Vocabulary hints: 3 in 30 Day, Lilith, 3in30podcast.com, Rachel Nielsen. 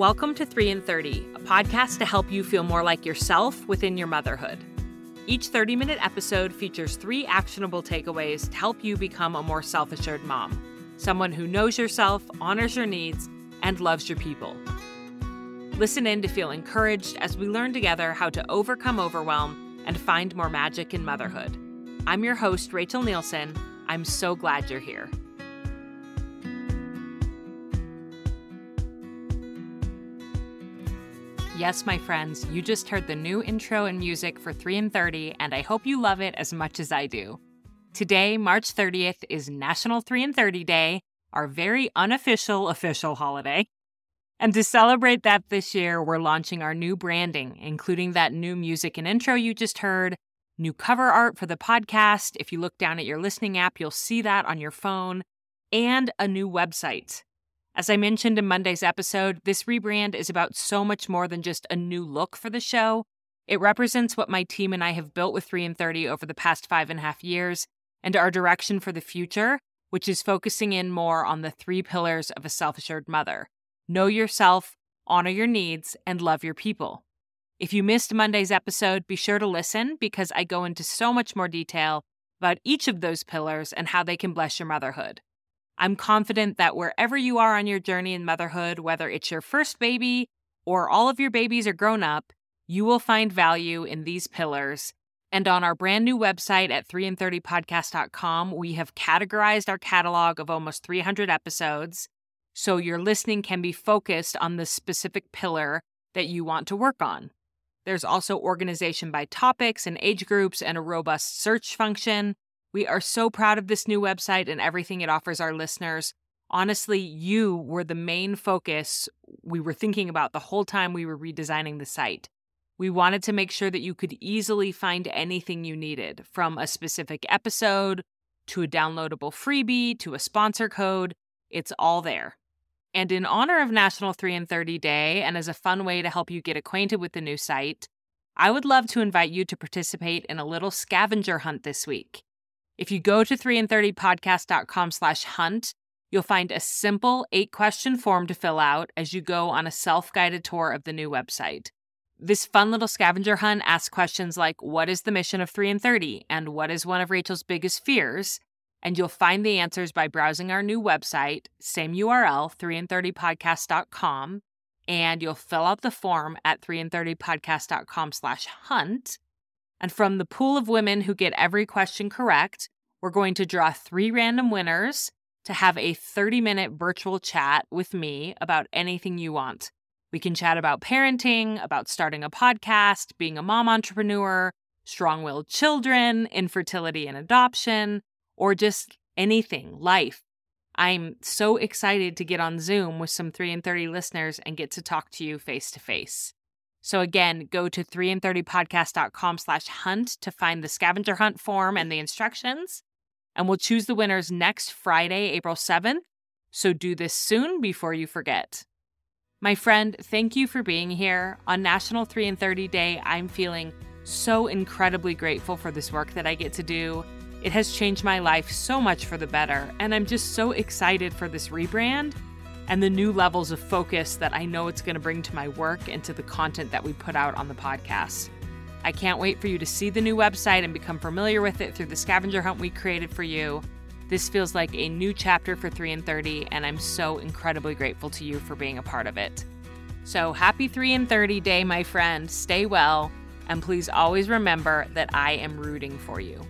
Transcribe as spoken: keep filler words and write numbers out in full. Welcome to three in thirty, a podcast to help you feel more like yourself within your motherhood. Each thirty-minute episode features three actionable takeaways to help you become a more self-assured mom, someone who knows yourself, honors your needs, and loves your people. Listen in to feel encouraged as we learn together how to overcome overwhelm and find more magic in motherhood. I'm your host, Rachel Nielsen. I'm so glad you're here. Yes, my friends, you just heard the new intro and music for three in thirty, and I hope you love it as much as I do. Today, March thirtieth, is National three in thirty Day, our very unofficial official holiday. And to celebrate that this year, we're launching our new branding, including that new music and intro you just heard, new cover art for the podcast. If you look down at your listening app, you'll see that on your phone, and a new website. As I mentioned in Monday's episode, this rebrand is about so much more than just a new look for the show. It represents what my team and I have built with three in thirty over the past five and a half years and our direction for the future, which is focusing in more on the three pillars of a self-assured mother. Know yourself, honor your needs, and love your people. If you missed Monday's episode, be sure to listen because I go into so much more detail about each of those pillars and how they can bless your motherhood. I'm confident that wherever you are on your journey in motherhood, whether it's your first baby or all of your babies are grown up, you will find value in these pillars. And on our brand new website at three in thirty podcast dot com, we have categorized our catalog of almost three hundred episodes, so your listening can be focused on the specific pillar that you want to work on. There's also organization by topics and age groups and a robust search function. We are so proud of this new website and everything it offers our listeners. Honestly, you were the main focus we were thinking about the whole time we were redesigning the site. We wanted to make sure that you could easily find anything you needed, from a specific episode to a downloadable freebie to a sponsor code. It's all there. And in honor of National three in thirty Day, and as a fun way to help you get acquainted with the new site, I would love to invite you to participate in a little scavenger hunt this week. If you go to three in thirty podcast dot com slash hunt, you'll find a simple eight-question form to fill out as you go on a self-guided tour of the new website. This fun little scavenger hunt asks questions like, what is the mission of three in thirty? And what is one of Rachel's biggest fears? And you'll find the answers by browsing our new website, same U R L, three in thirty podcast dot com, and you'll fill out the form at three in thirty podcast dot com slash hunt. And from the pool of women who get every question correct, we're going to draw three random winners to have a thirty-minute virtual chat with me about anything you want. We can chat about parenting, about starting a podcast, being a mom entrepreneur, strong-willed children, infertility and adoption, or just anything, life. I'm so excited to get on Zoom with some three in thirty listeners and get to talk to you face-to-face. So again, go to three in thirty podcast dot com slash hunt to find the scavenger hunt form and the instructions. And we'll choose the winners next Friday, April seventh. So do this soon before you forget. My friend, thank you for being here. On National three in thirty Day, I'm feeling so incredibly grateful for this work that I get to do. It has changed my life so much for the better. And I'm just so excited for this rebrand and the new levels of focus that I know it's going to bring to my work and to the content that we put out on the podcast. I can't wait for you to see the new website and become familiar with it through the scavenger hunt we created for you. This feels like a new chapter for three in thirty, and I'm so incredibly grateful to you for being a part of it. So happy three in thirty Day, my friend. Stay well, and please always remember that I am rooting for you.